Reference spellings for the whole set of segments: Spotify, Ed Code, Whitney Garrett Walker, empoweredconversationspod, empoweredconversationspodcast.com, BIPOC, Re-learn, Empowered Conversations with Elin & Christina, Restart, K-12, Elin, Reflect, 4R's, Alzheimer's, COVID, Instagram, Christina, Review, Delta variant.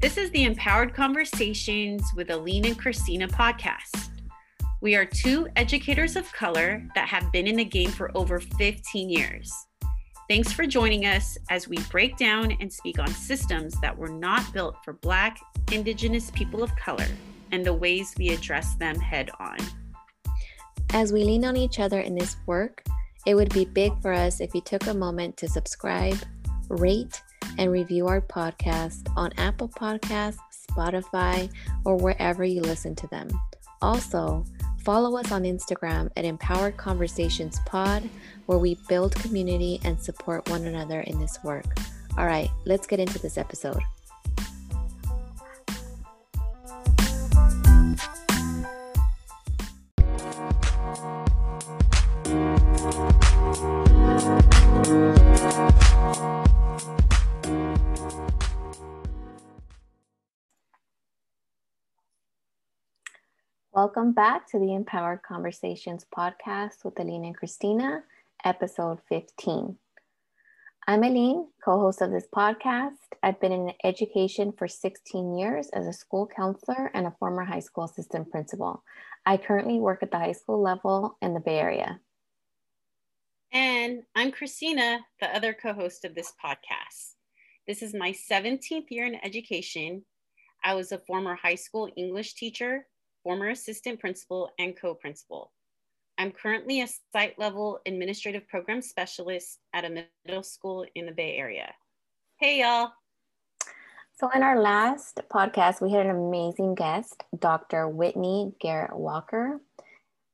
This is the Empowered Conversations with Elin and Christina podcast. We are two educators of color that have been in the game for over 15 years. Thanks for joining us as we break down and speak on systems that were not built for Black, Indigenous people of color and the ways we address them head on. As we lean on each other in this work, it would be big for us if you took a moment to subscribe, rate, and review our podcast on Apple Podcasts, Spotify, or wherever you listen to them. Also, follow us on Instagram at Empowered Conversations Pod, where we build community and support one another in this work. All right, let's get into this episode. Welcome back to the Empowered Conversations podcast with Elin and Christina, episode 15. I'm Elin, co-host of this podcast. I've been in education for 16 years as a school counselor and a former high school assistant principal. I currently work at the high school level in the Bay Area. And I'm Christina, the other co-host of this podcast. This is my 17th year in education. I was a former high school English teacher, former assistant principal and co-principal. I'm currently a site level administrative program specialist at a middle school in the Bay Area. Hey y'all. So in our last podcast, we had an amazing guest, Dr. Whitney Garrett Walker.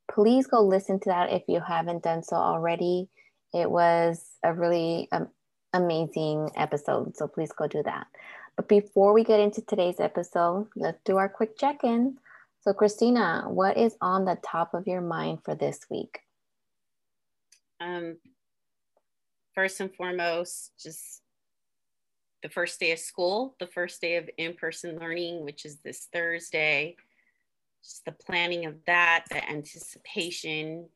Please go listen to that if you haven't done so already. It was a really amazing episode, so please go do that. But before we get into today's episode, let's do our quick check-in. So Christina, what is on the top of your mind for this week? First and foremost, just the first day of school, the first day of in-person learning, which is this Thursday. Just the planning of that, the anticipation.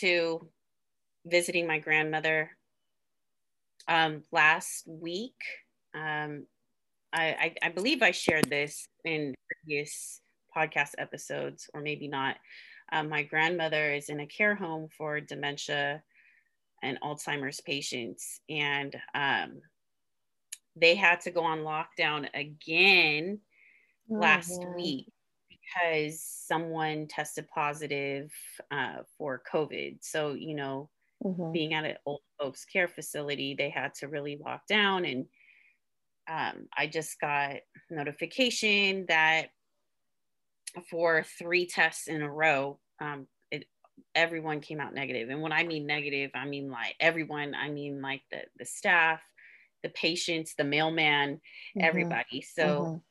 To visiting my grandmother last week. I believe I shared this in previous podcast episodes, or maybe not. My grandmother is in a care home for dementia and Alzheimer's patients, and they had to go on lockdown again last week because someone tested positive for COVID. So, you know, being at an old folks care facility, they had to really lock down. And I just got notification that for 3 tests in a row, everyone came out negative. And when I mean negative, I mean like everyone, I mean like the staff, the patients, the mailman, everybody. So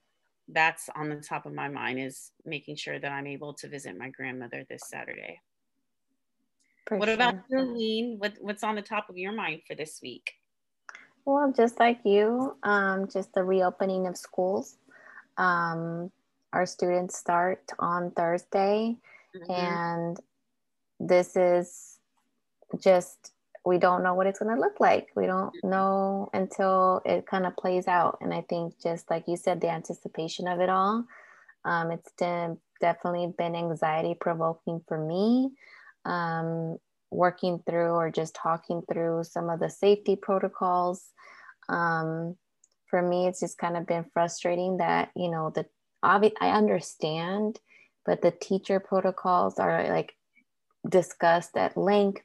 that's on the top of my mind, is making sure that I'm able to visit my grandmother this Saturday. What about you, Elin? What's on the top of your mind for this week? Well, just like you, just the reopening of schools. Our students start on Thursday, and this is just, we don't know what it's going to look like. We don't know until it kind of plays out. And I think just like you said, the anticipation of it all, it's definitely been anxiety provoking for me. Working through or just talking through some of the safety protocols. For me, it's just kind of been frustrating that, you know, I understand, but the teacher protocols are like discussed at length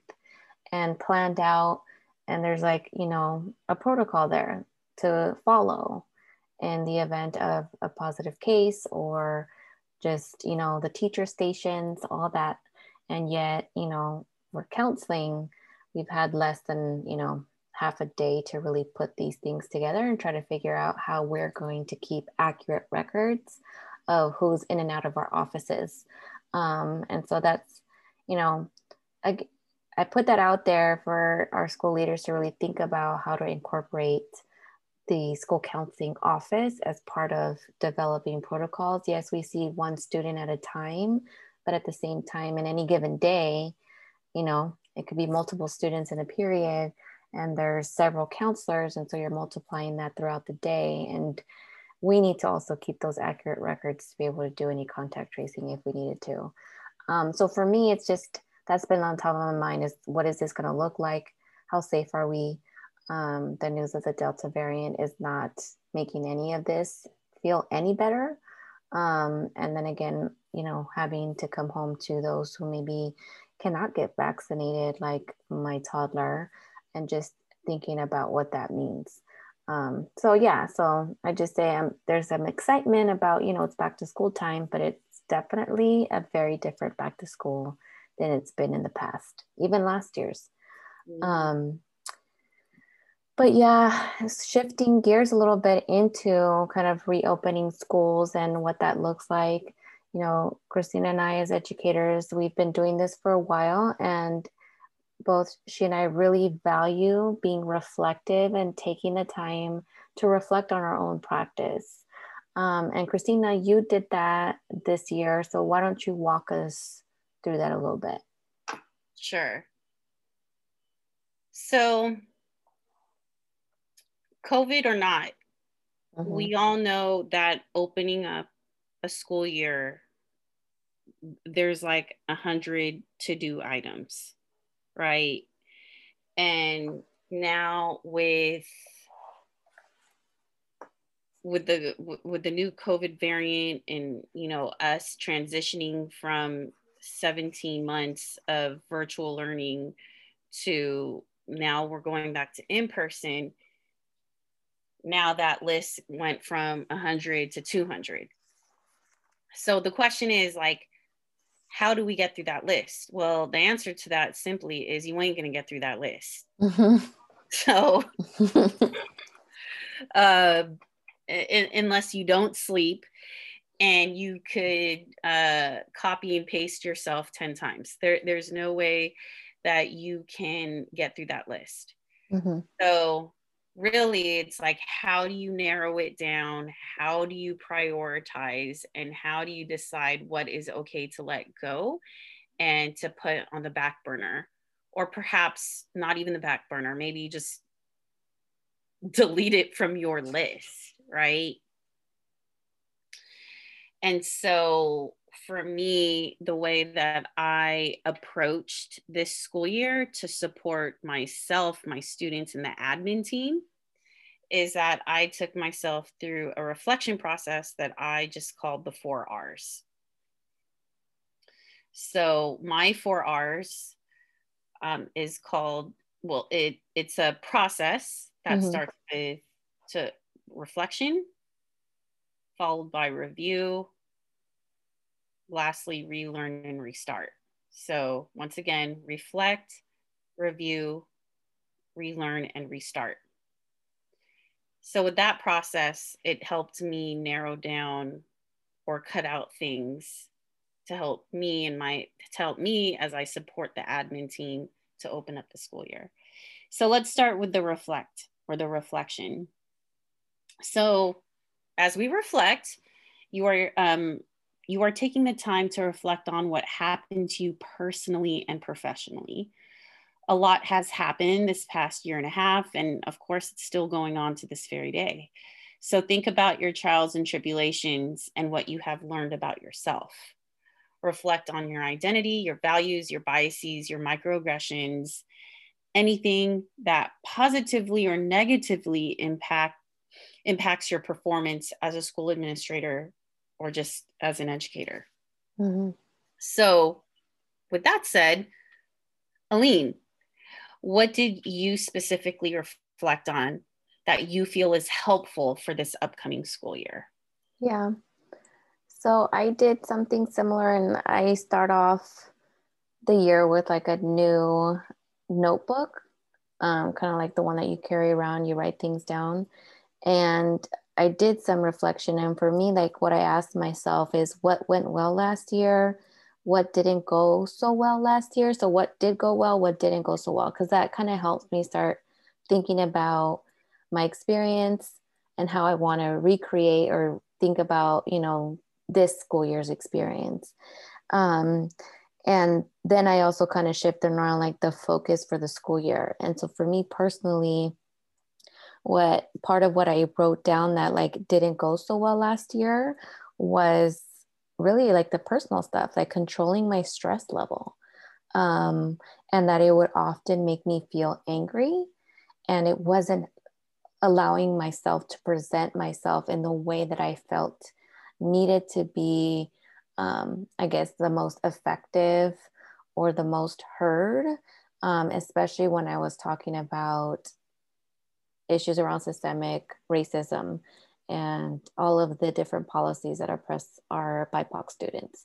and planned out. And there's like, you know, a protocol there to follow in the event of a positive case or just, you know, the teacher stations, all that. And yet, you know, we're counseling, we've had less than, you know, half a day to really put these things together and try to figure out how we're going to keep accurate records of who's in and out of our offices. And so that's, you know, I put that out there for our school leaders to really think about how to incorporate the school counseling office as part of developing protocols. Yes, we see one student at a time, but at the same time, in any given day, you know, it could be multiple students in a period. and there's several counselors. And so you're multiplying that throughout the day. And we need to also keep those accurate records to be able to do any contact tracing if we needed to. So for me, it's just, that's been on top of my mind is, what is this going to look like? How safe are we? The news of the Delta variant is not making any of this feel any better. And then again, you know, having to come home to those who maybe cannot get vaccinated, like my toddler, and just thinking about what that means. So yeah, so I just say there's some excitement about, you know, it's back to school time, but it's definitely a very different back to school than it's been in the past, even last year's. But yeah, shifting gears a little bit into kind of reopening schools and what that looks like. You know, Christina and I as educators, we've been doing this for a while, and both she and I really value being reflective and taking the time to reflect on our own practice. And Christina, you did that this year. So why don't you walk us through that a little bit? Sure. So COVID or not, we all know that opening up a school year, there's like 100 to-do items, right? And now with the new COVID variant, and you know, us transitioning from 17 months of virtual learning to now we're going back to in-person. Now that list went from 100 to 200. So the question is, like, how do we get through that list? Well, the answer to that simply is you ain't gonna get through that list. So unless you don't sleep and you could copy and paste yourself 10 times, there's no way that you can get through that list. So really, it's like, how do you narrow it down? How do you prioritize? And how do you decide what is okay to let go and to put on the back burner? Or perhaps not even the back burner, maybe you just delete it from your list, right? And so for me, the way that I approached this school year to support myself, my students, and the admin team is that I took myself through a reflection process that I just called the 4Rs. So my 4Rs is called, well, it's a process that starts with to reflection, followed by review, lastly, relearn and restart. So once again, reflect, review, relearn, and restart. So with that process, it helped me narrow down or cut out things to help me as I support the admin team to open up the school year. So let's start with the reflect or the reflection. So as we reflect, you are taking the time to reflect on what happened to you personally and professionally. A lot has happened this past year and a half, and of course, it's still going on to this very day. So think about your trials and tribulations and what you have learned about yourself. Reflect on your identity, your values, your biases, your microaggressions, anything that positively or negatively impacts your performance as a school administrator or just as an educator. So with that said, Elin, what did you specifically reflect on that you feel is helpful for this upcoming school year? Yeah, so I did something similar, and I start off the year with like a new notebook, kind of like the one that you carry around, you write things down. And I did some reflection, and for me, like what I asked myself is, what went well last year? What didn't go so well last year? So what did go well? What didn't go so well? Because that kind of helps me start thinking about my experience and how I want to recreate or think about, you know, this school year's experience. And then I also kind of shifted around like the focus for the school year. And so for me personally, what part of what I wrote down that like didn't go so well last year was really like the personal stuff, like controlling my stress level. And that it would often make me feel angry, and it wasn't allowing myself to present myself in the way that I felt needed to be, I guess, the most effective or the most heard, especially when I was talking about issues around systemic racism and all of the different policies that oppress our BIPOC students.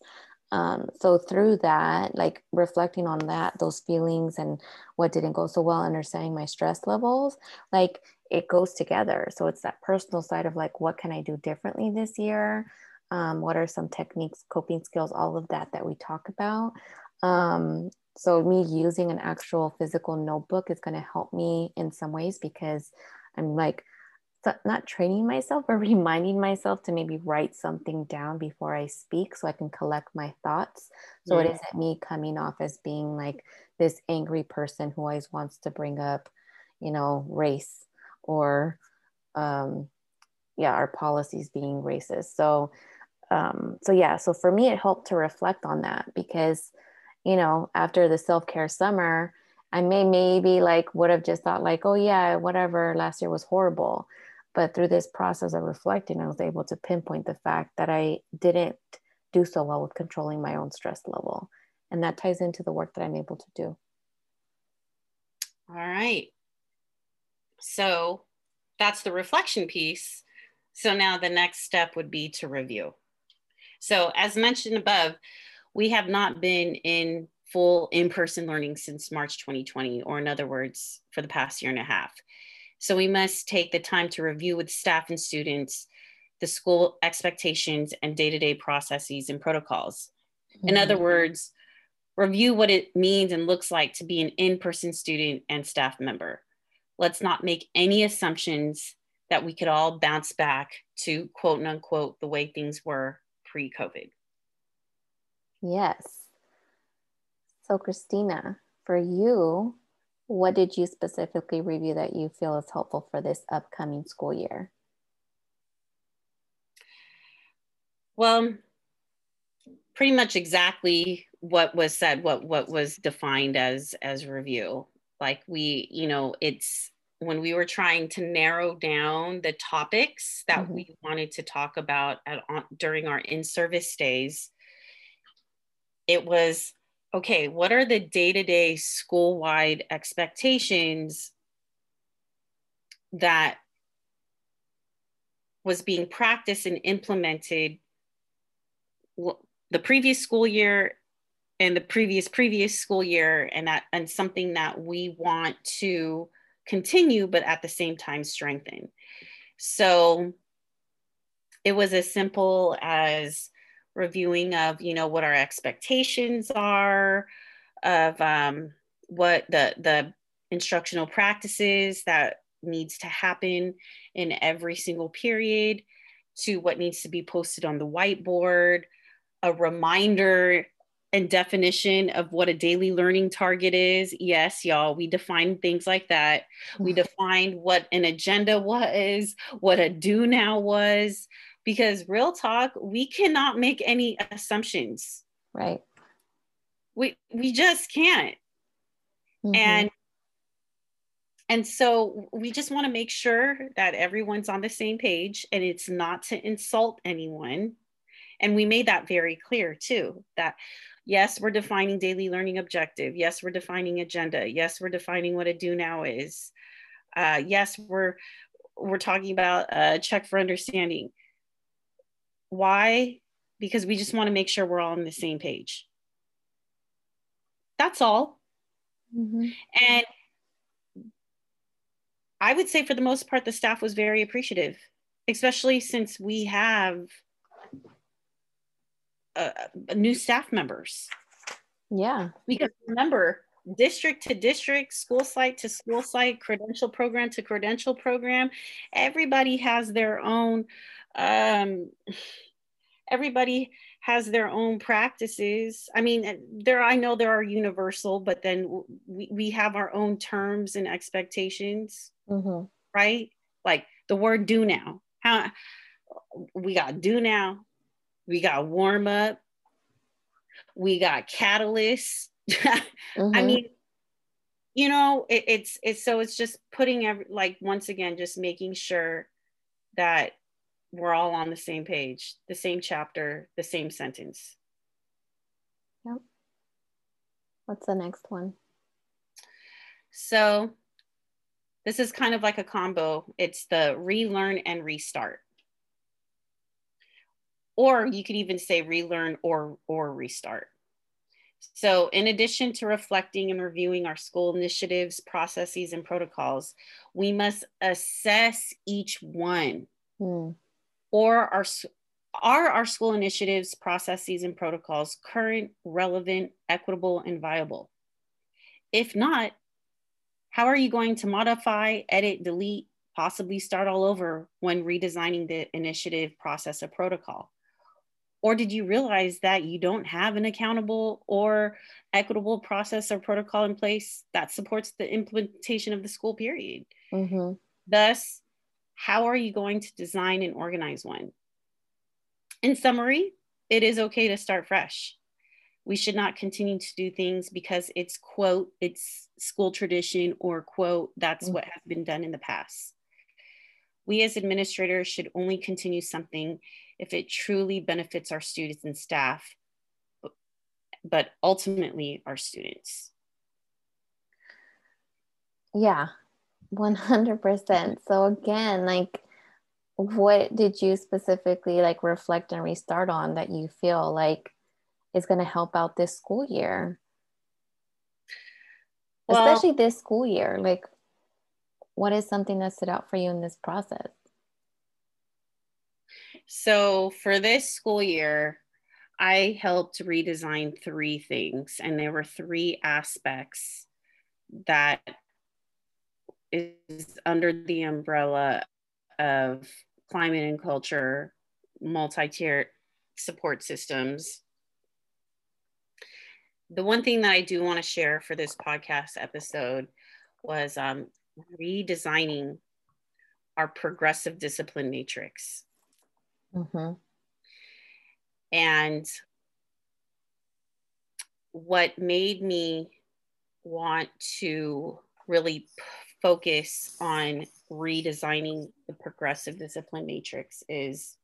So through that, like reflecting on that, those feelings and what didn't go so well, understanding my stress levels, like it goes together. So it's that personal side of like, what can I do differently this year? What are some techniques, coping skills, all of that that we talk about? So me using an actual physical notebook is going to help me in some ways, because I'm like not training myself, but reminding myself to maybe write something down before I speak so I can collect my thoughts. So It isn't me coming off as being like this angry person who always wants to bring up, you know, race or, our policies being racist. So for me, it helped to reflect on that, because, you know, after the self-care summer, I maybe like would have just thought like, oh yeah, whatever, last year was horrible. But through this process of reflecting, I was able to pinpoint the fact that I didn't do so well with controlling my own stress level. And that ties into the work that I'm able to do. All right. So that's the reflection piece. So now the next step would be to review. So as mentioned above, we have not been in full in-person learning since March 2020, or in other words, for the past year and a half. So we must take the time to review with staff and students the school expectations and day-to-day processes and protocols. In other words, review what it means and looks like to be an in-person student and staff member. Let's not make any assumptions that we could all bounce back to quote unquote the way things were pre-COVID. Yes. So Christina, for you, what did you specifically review that you feel is helpful for this upcoming school year? Well, pretty much exactly what was said, what was defined as review. Like we, you know, it's when we were trying to narrow down the topics that we wanted to talk about during our in-service days, it was, okay, what are the day-to-day school-wide expectations that was being practiced and implemented the previous school year and the previous school year, and something that we want to continue, but at the same time strengthen. So it was as simple as reviewing of, you know, what our expectations are, of what the instructional practices that needs to happen in every single period, to what needs to be posted on the whiteboard, a reminder and definition of what a daily learning target is. Yes, y'all, we defined things like that. We defined what an agenda was, what a do now was, because real talk, we cannot make any assumptions. Right. We just can't. And so we just want to make sure that everyone's on the same page, and it's not to insult anyone. And we made that very clear too, that yes, we're defining daily learning objective. Yes, we're defining agenda. Yes, we're defining what a do now is. Yes, we're talking about a check for understanding. Why? Because we just want to make sure we're all on the same page. That's all. And I would say for the most part, the staff was very appreciative, especially since we have new staff members. Yeah. Because remember, district to district, school site to school site, credential program to credential program, everybody has their own practices. I mean, I know there are universal, but then we have our own terms and expectations, mm-hmm. right? Like the word do now. We got do now. We got warm up. We got catalyst. mm-hmm. I mean, you know, it's just putting once again, just making sure that we're all on the same page, the same chapter, the same sentence. Yep. What's the next one? So this is kind of like a combo. It's the relearn and restart. Or you could even say relearn or restart. So in addition to reflecting and reviewing our school initiatives, processes, and protocols, we must assess each one. Mm. Or are our school initiatives, processes, and protocols current, relevant, equitable, and viable? If not, how are you going to modify, edit, delete, possibly start all over when redesigning the initiative, process, or protocol? Or did you realize that you don't have an accountable or equitable process or protocol in place that supports the implementation of the school period? Mm-hmm. Thus, how are you going to design and organize one? In summary, it is okay to start fresh. We should not continue to do things because it's, quote, it's school tradition, or, quote, that's what has been done in the past. We as administrators should only continue something if it truly benefits our students and staff, but ultimately our students. Yeah. 100%. So again, like, what did you specifically like reflect and restart on that you feel like is going to help out this school year? Well, especially this school year, like, what is something that stood out for you in this process? So for this school year, I helped redesign 3 things, and there were 3 aspects that is under the umbrella of climate and culture, multi-tiered support systems. The one thing that I do want to share for this podcast episode was redesigning our progressive discipline matrix. Mm-hmm. And what made me want to really focus on redesigning the progressive discipline matrix is,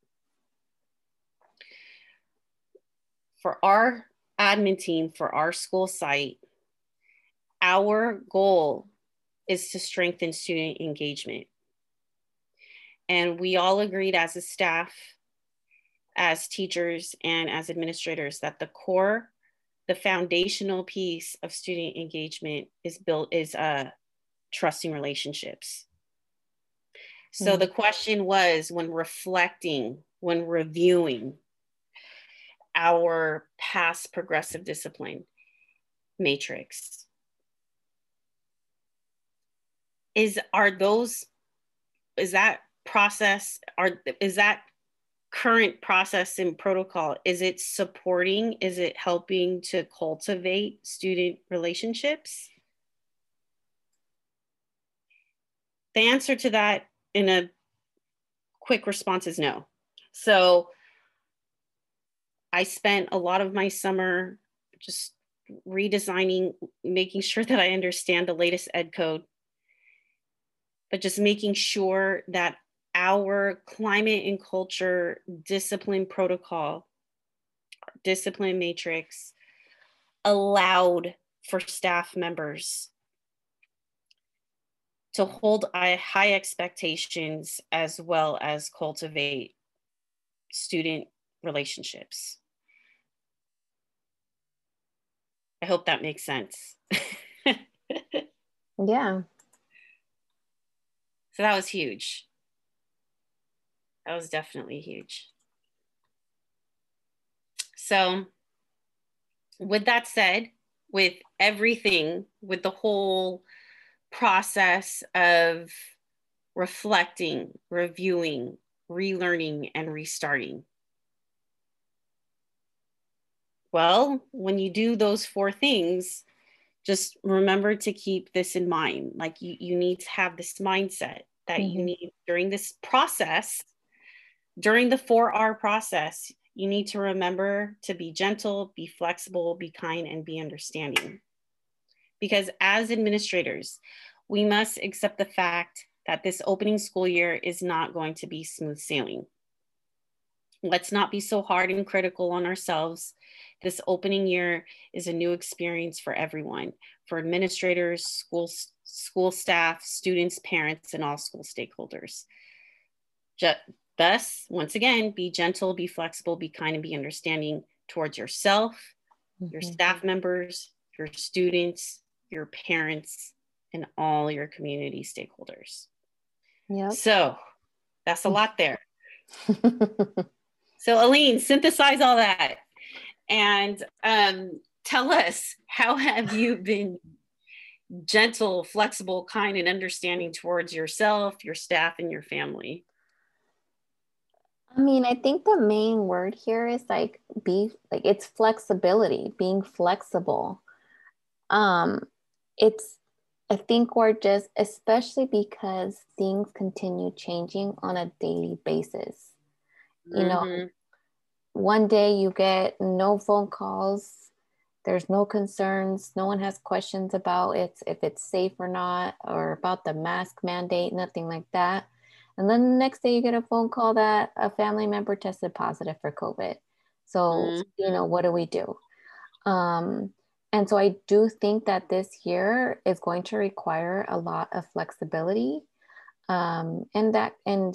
for our admin team, for our school site, our goal is to strengthen student engagement. And we all agreed as a staff, as teachers, and as administrators that the foundational piece of student engagement is trusting relationships. So mm-hmm. the question was, when reflecting, when reviewing our past progressive discipline matrix, is that current process and protocol, is it supporting, is it helping to cultivate student relationships? The answer to that in a quick response is no. So I spent a lot of my summer just redesigning, making sure that I understand the latest Ed Code, but just making sure that our climate and culture discipline protocol, discipline matrix, allowed for staff members to hold high expectations as well as cultivate student relationships. I hope that makes sense. Yeah. So that was huge. That was definitely huge. So with that said, with everything, with the whole process of reflecting, reviewing, relearning, and restarting, Well, when you do those four things, just remember to keep this in mind. Like you need to have this mindset that you need during this process, during the 4R process, you need to remember to be gentle, be flexible, be kind, and be understanding. Because as administrators, we must accept the fact that this opening school year is not going to be smooth sailing. Let's not be so hard and critical on ourselves. This opening year is a new experience for everyone, for administrators, school staff, students, parents, and all school stakeholders. Thus, once again, be gentle, be flexible, be kind, and be understanding towards yourself, your staff members, your students, your parents, and all your community stakeholders. Yeah. So that's a lot there. So Elin, synthesize all that and tell us, how have you been gentle, flexible, kind, and understanding towards yourself, your staff, and your family? I mean, I think the main word here is it's flexibility, being flexible. I think we're just, especially because things continue changing on a daily basis. You know, one day you get no phone calls, there's no concerns, no one has questions about if it's safe or not, or about the mask mandate, nothing like that. And then the next day you get a phone call that a family member tested positive for COVID. So, you know, what do we do? And so I do think that this year is going to require a lot of flexibility, and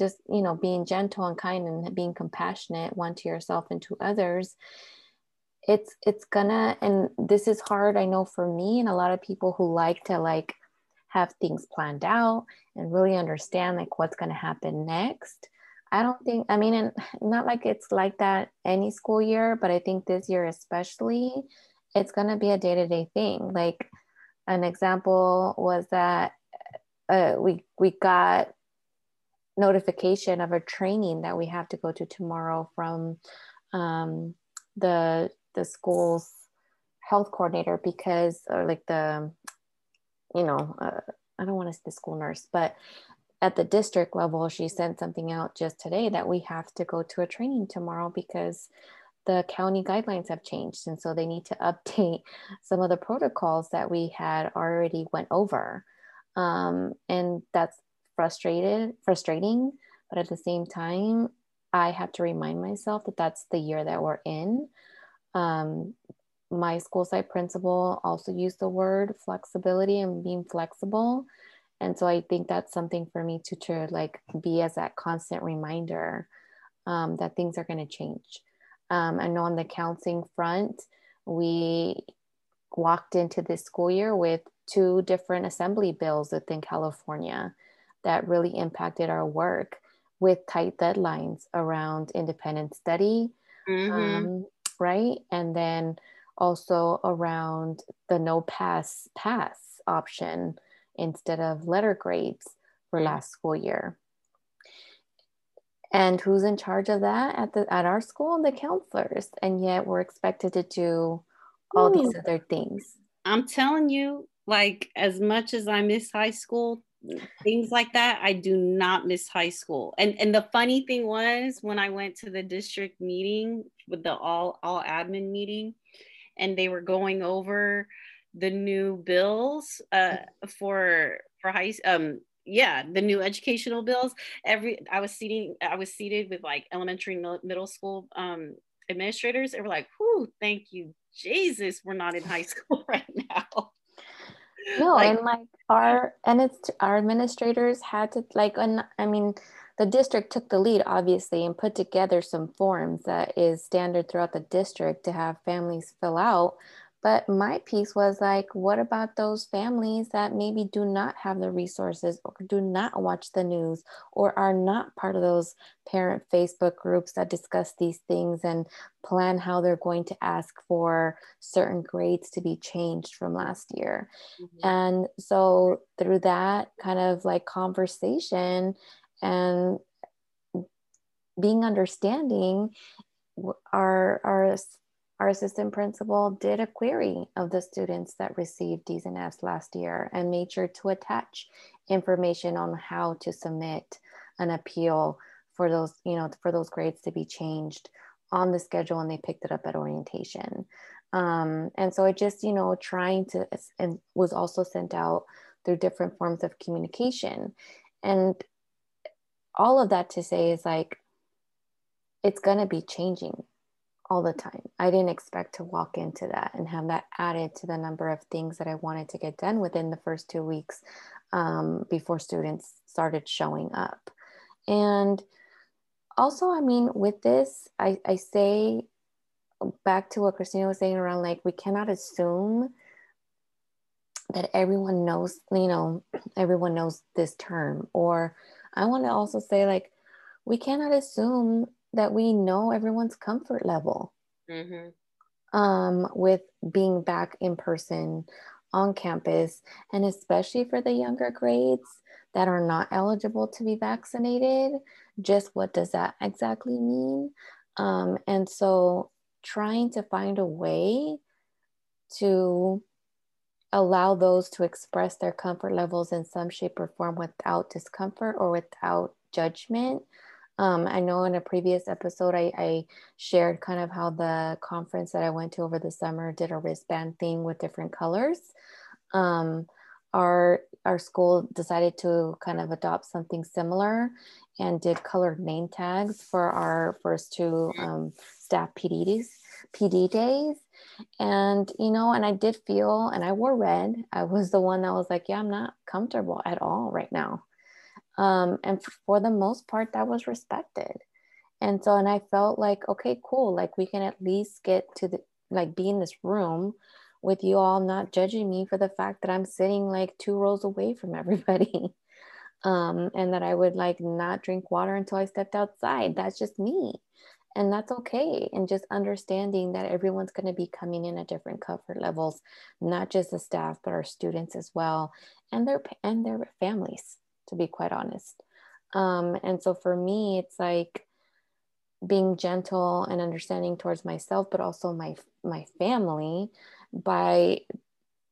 just, you know, being gentle and kind and being compassionate, one to yourself and to others. It's gonna, and this is hard, I know, for me and a lot of people who like to have things planned out and really understand what's going to happen next. And not like it's like that any school year, but I think this year especially, it's going to be a day-to-day thing. Like an example was that we got notification of a training that we have to go to tomorrow from the school's health coordinator, because, or like the, you know, I don't want to say the school nurse, but at the district level, she sent something out just today that we have to go to a training tomorrow because the county guidelines have changed. And so they need to update some of the protocols that we had already went over. And that's frustrating. But at the same time, I have to remind myself that that's the year that we're in. My school site principal also used the word flexibility and being flexible. And so I think that's something for me to be as that constant reminder that things are going to change. And on the counseling front, we walked into this school year with 2 different assembly bills within California that really impacted our work, with tight deadlines around independent study, right? And then also around the no pass option instead of letter grades for last school year. And who's in charge of that at our school? The counselors. And yet we're expected to do all these other things. I'm telling you, as much as I miss high school, things like that, I do not miss high school. And the funny thing was, when I went to the district meeting with the all admin meeting, and they were going over the new bills for high, the new educational bills. I was seated with elementary, middle school administrators. They were like, "Whew, thank you, Jesus, we're not in high school right now." No, it's our administrators had to the district took the lead, obviously, and put together some forms that is standard throughout the district to have families fill out. But my piece was what about those families that maybe do not have the resources or do not watch the news or are not part of those parent Facebook groups that discuss these things and plan how they're going to ask for certain grades to be changed from last year? And so through that kind of conversation and being understanding, our our assistant principal did a query of the students that received D's and F's last year and made sure to attach information on how to submit an appeal for those, you know, for those grades to be changed on the schedule, and they picked it up at orientation. And so it just, you know, trying to, and was also sent out through different forms of communication. And all of that to say is like, it's going to be changing all the time. I didn't expect to walk into that and have that added to the number of things that I wanted to get done within the first 2 weeks before students started showing up. And also, I mean, with this, I say back to what Christina was saying around, like, we cannot assume that everyone knows, you know, everyone knows this term. Or I want to also say, like, we cannot assume that we know everyone's comfort level with being back in person on campus, and especially for the younger grades that are not eligible to be vaccinated. Just what does that exactly mean? And so trying to find a way to allow those to express their comfort levels in some shape or form without discomfort or without judgment. I know in a previous episode, I shared kind of how the conference that I went to over the summer did a wristband thing with different colors. Our school decided to kind of adopt something similar and did colored name tags for our first two staff PD days. And, you know, and I did feel, and I wore red. I was the one that was like, yeah, I'm not comfortable at all right now. And for the most part, that was respected. And so, and I felt like, okay, cool. Like, we can at least get to the, like, be in this room with you all not judging me for the fact that I'm sitting like 2 rows away from everybody. And that I would like not drink water until I stepped outside. That's just me. And that's okay. And just understanding that everyone's going to be coming in at different comfort levels, not just the staff, but our students as well, and their families, to be quite honest. And so for me, it's like being gentle and understanding towards myself, but also my family, by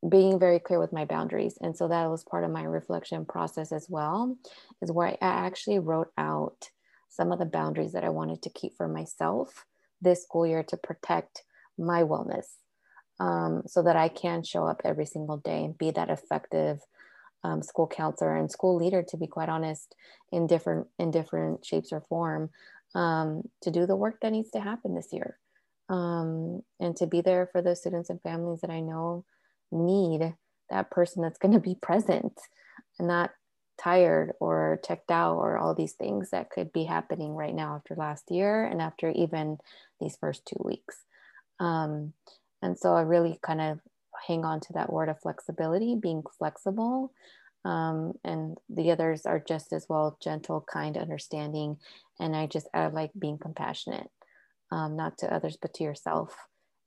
being very clear with my boundaries. And so that was part of my reflection process as well, is where I actually wrote out some of the boundaries that I wanted to keep for myself this school year to protect my wellness, so that I can show up every single day and be that effective school counselor and school leader, to be quite honest, in different shapes or form, to do the work that needs to happen this year, and to be there for those students and families that I know need that person that's going to be present and not tired or checked out or all these things that could be happening right now after last year and after even these first 2 weeks. And so I really kind of hang on to that word of flexibility, being flexible. And the others are just as well, gentle, kind, understanding. And I just add like being compassionate, not to others, but to yourself,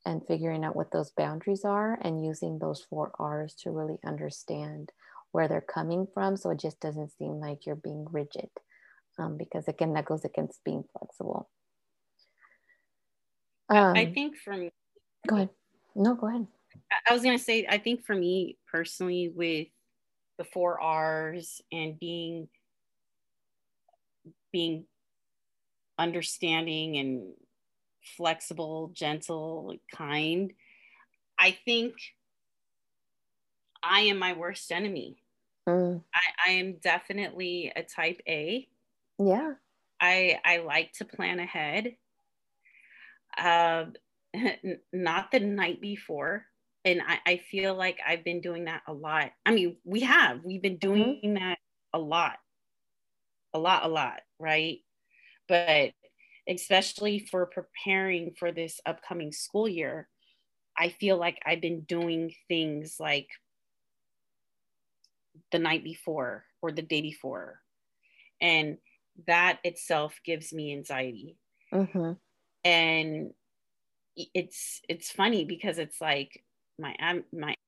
and figuring out what those boundaries are and using those 4 Rs to really understand where they're coming from. So it just doesn't seem like you're being rigid, because again, that goes against being flexible. I think for me, go ahead. No, go ahead. I was going to say, I think for me personally, with the 4 Rs and being understanding and flexible, gentle, kind, I think I am my worst enemy. I am definitely a type A. Yeah. I like to plan ahead. Not the night before. And I feel like I've been doing that a lot. I mean, we've been doing that a lot, right? But especially for preparing for this upcoming school year, I feel like I've been doing things like the night before or the day before. And that itself gives me anxiety. Mm-hmm. And it's funny because it's like, my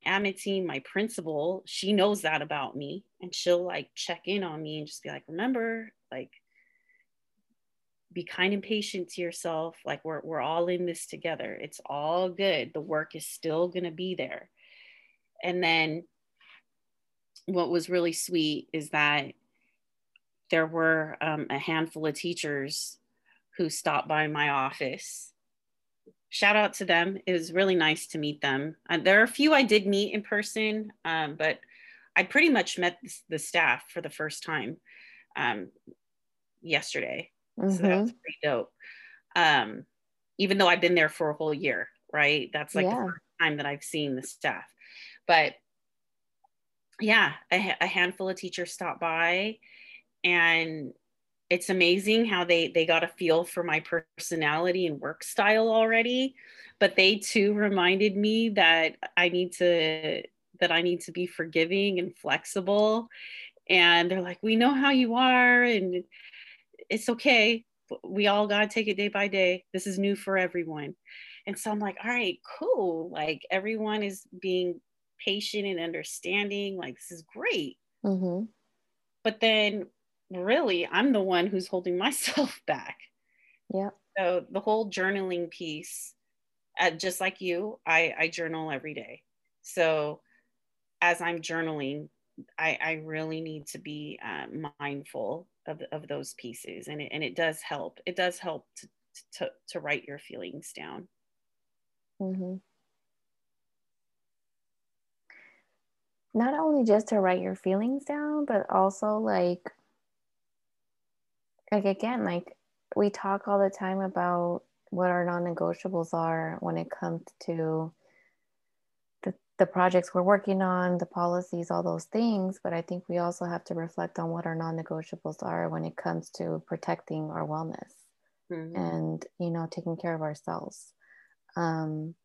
AMA team, my principal, she knows that about me, and she'll like check in on me and just be like, remember, like, be kind and patient to yourself. Like we're all in this together. It's all good. The work is still going to be there. And then what was really sweet is that there were a handful of teachers who stopped by my office. Shout out to them. It was really nice to meet them. There are a few I did meet in person, but I pretty much met the staff for the first time yesterday. Mm-hmm. So that was pretty dope. Even though I've been there for a whole year, right? That's like the first time that I've seen the staff. But yeah, a handful of teachers stopped by, and it's amazing how they got a feel for my personality and work style already, but they too reminded me that I need to be forgiving and flexible. And they're like, we know how you are, and it's okay. We all got to take it day by day. This is new for everyone. And so I'm like, all right, cool. Like everyone is being patient and understanding. Like, this is great. Mm-hmm. But then really I'm the one who's holding myself back. Yeah. So the whole journaling piece, just like you, I journal every day. So as I'm journaling, I really need to be mindful of those pieces. And it does help. It does help to write your feelings down. Mm-hmm. Not only just to write your feelings down, but also like again, like we talk all the time about what our non-negotiables are when it comes to the projects we're working on, the policies, all those things. But I think we also have to reflect on what our non-negotiables are when it comes to protecting our wellness, mm-hmm. and, you know, taking care of ourselves. And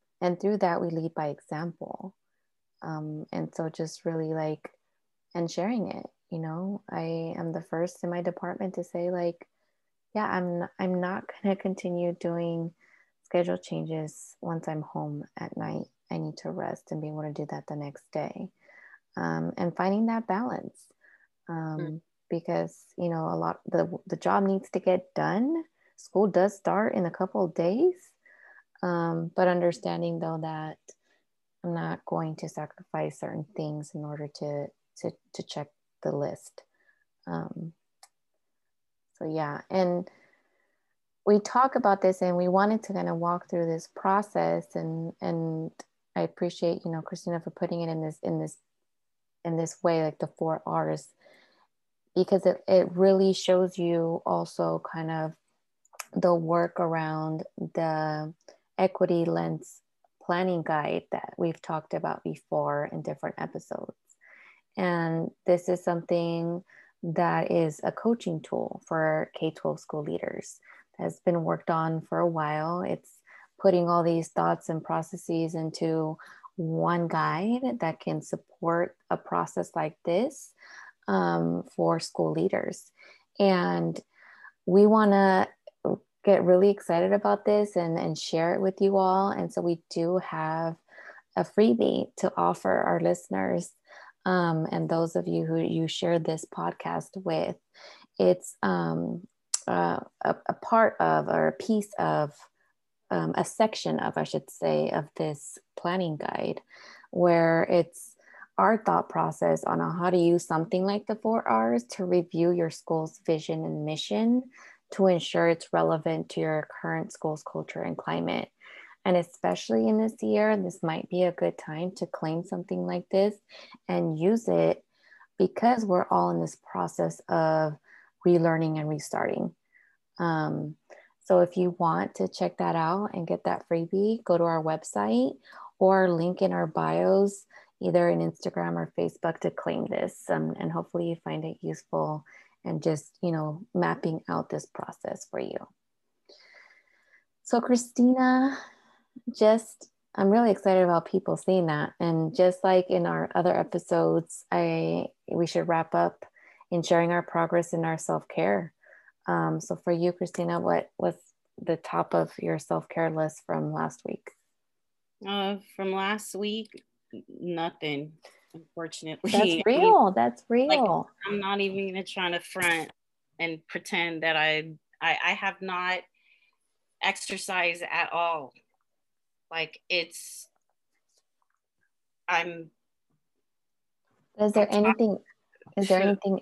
through that, we lead by example. And so just really like, and sharing it, you know, I am the first in my department to say like, yeah, I'm not going to continue doing schedule changes once I'm home at night. I need to rest and be able to do that the next day. And finding that balance, because, you know, a lot, the job needs to get done. School does start in a couple of days. But understanding though, that I'm not going to sacrifice certain things in order to check the list. So yeah. And we talk about this, and we wanted to kind of walk through this process, and I appreciate, you know, Christina, for putting it in this way, like the 4 Rs, because it really shows you also kind of the work around the equity lens planning guide that we've talked about before in different episodes. And this is something that is a coaching tool for K-12 school leaders. Has been worked on for a while. It's putting all these thoughts and processes into one guide that can support a process like this for school leaders. And we wanna get really excited about this and share it with you all. And so we do have a freebie to offer our listeners and those of you who you share this podcast with. It's, a part of, or a piece of, a section of, I should say, of this planning guide, where it's our thought process on how to use something like the 4 Rs to review your school's vision and mission to ensure it's relevant to your current school's culture and climate. And especially in this year, this might be a good time to claim something like this and use it, because we're all in this process of relearning and restarting. So if you want to check that out and get that freebie, go to our website or link in our bios, either in Instagram or Facebook, to claim this. And hopefully you find it useful and just, you know, mapping out this process for you. So Christina, I'm really excited about people seeing that. And just like in our other episodes, we should wrap up in sharing our progress in our self-care. So for you, Christina, what was the top of your self-care list from last week? From last week, nothing, unfortunately. That's real. I mean, that's real. Like, I'm not even gonna try to front and pretend that I I have not exercised at all. Like it's, I'm. Is there anything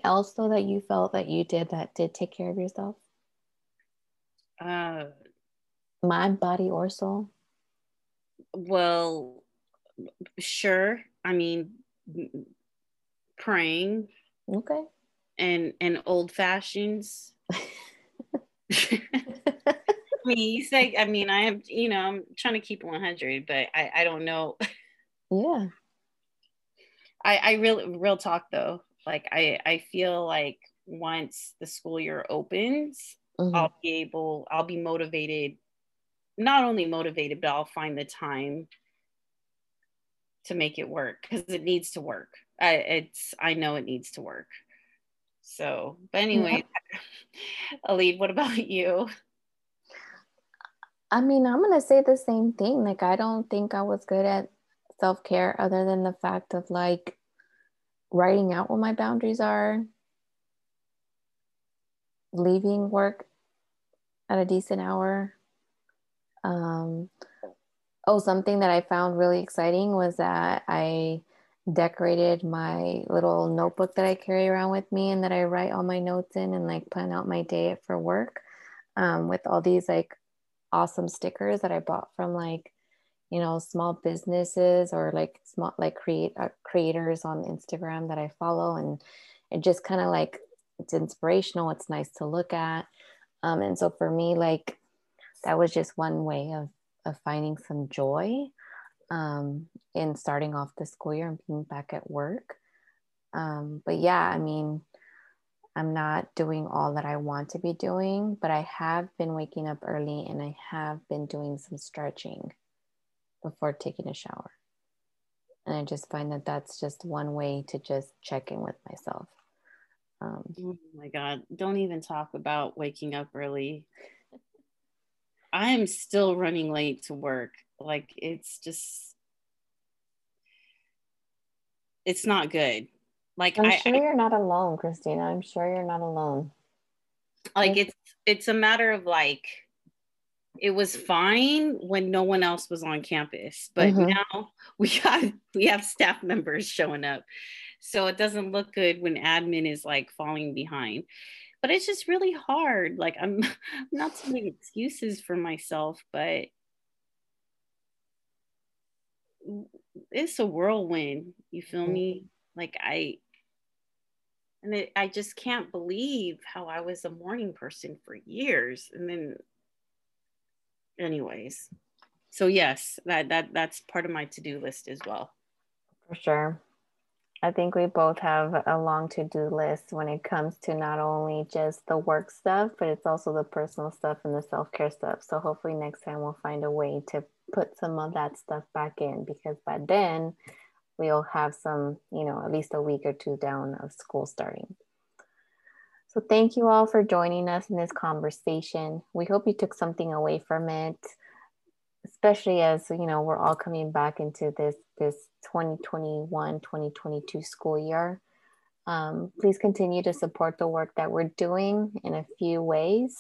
else though that you felt that you did that did take care of yourself? Mind, body, or soul? Well, sure. I mean, praying. Okay. And old fashions. I mean, you say, I mean, I am, you know, I'm trying to keep 100, but I don't know. Yeah. I really, real talk though. Like, I feel like once the school year opens, mm-hmm. I'll be motivated, not only motivated, but I'll find the time to make it work because it needs to work. I know it needs to work. So, but anyway, yeah. Elin, what about you? I mean, I'm going to say the same thing. Like, I don't think I was good at self-care other than the fact of like writing out what my boundaries are, leaving work at a decent hour. Something that I found really exciting was that I decorated my little notebook that I carry around with me and that I write all my notes in and like plan out my day for work with all these like awesome stickers that I bought from like, you know, small businesses or like small, like creators on Instagram that I follow. And it just kind of like, it's inspirational. It's nice to look at. And so for me, like that was just one way of finding some joy in starting off the school year and being back at work. But yeah, I mean, I'm not doing all that I want to be doing, but I have been waking up early and I have been doing some stretching before taking a shower. And I just find that that's just one way to just check in with myself. Oh my God, don't even talk about waking up early. I am still running late to work. Like it's just, it's not good. Like I'm sure you're not alone, Christina. I'm sure you're not alone. Like it's a matter of like, it was fine when no one else was on campus, but mm-hmm. now we have staff members showing up. So it doesn't look good when admin is like falling behind, but it's just really hard. Like I'm not to make excuses for myself, but it's a whirlwind. You feel mm-hmm. me? Like I just can't believe how I was a morning person for years. And then anyways, so yes, that's part of my to-do list as well. For sure. I think we both have a long to-do list when it comes to not only just the work stuff, but it's also the personal stuff and the self-care stuff. So hopefully next time we'll find a way to put some of that stuff back in, because by then we'll have some, you know, at least a week or two down of school starting. So thank you all for joining us in this conversation. We hope you took something away from it, especially as, you know, we're all coming back into this 2021-2022 school year. Please continue to support the work that we're doing in a few ways.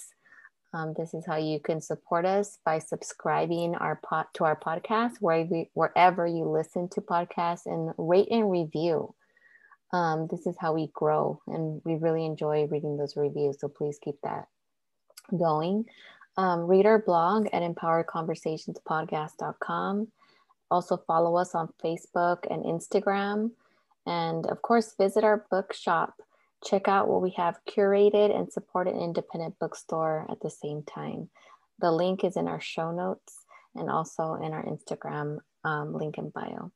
This is how you can support us, by subscribing to our podcast wherever you listen to podcasts, and rate and review. This is how we grow, and we really enjoy reading those reviews, so please keep that going. Read our blog at empoweredconversationspodcast.com. Also follow us on Facebook and Instagram, and of course visit our bookshop. Check out what we have curated, and support an independent bookstore at the same time. The link is in our show notes and also in our Instagram link in bio.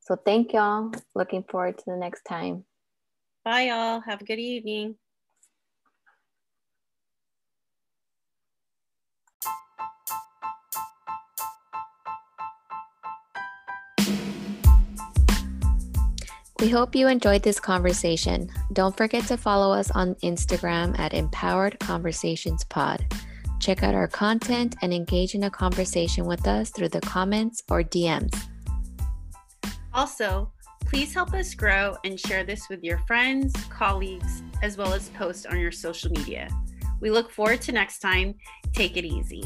So thank y'all. Looking forward to the next time. Bye y'all. Have a good evening. We hope you enjoyed this conversation. Don't forget to follow us on Instagram at Empowered Conversations Pod. Check out our content and engage in a conversation with us through the comments or DMs. Also, please help us grow and share this with your friends, colleagues, as well as post on your social media. We look forward to next time. Take it easy.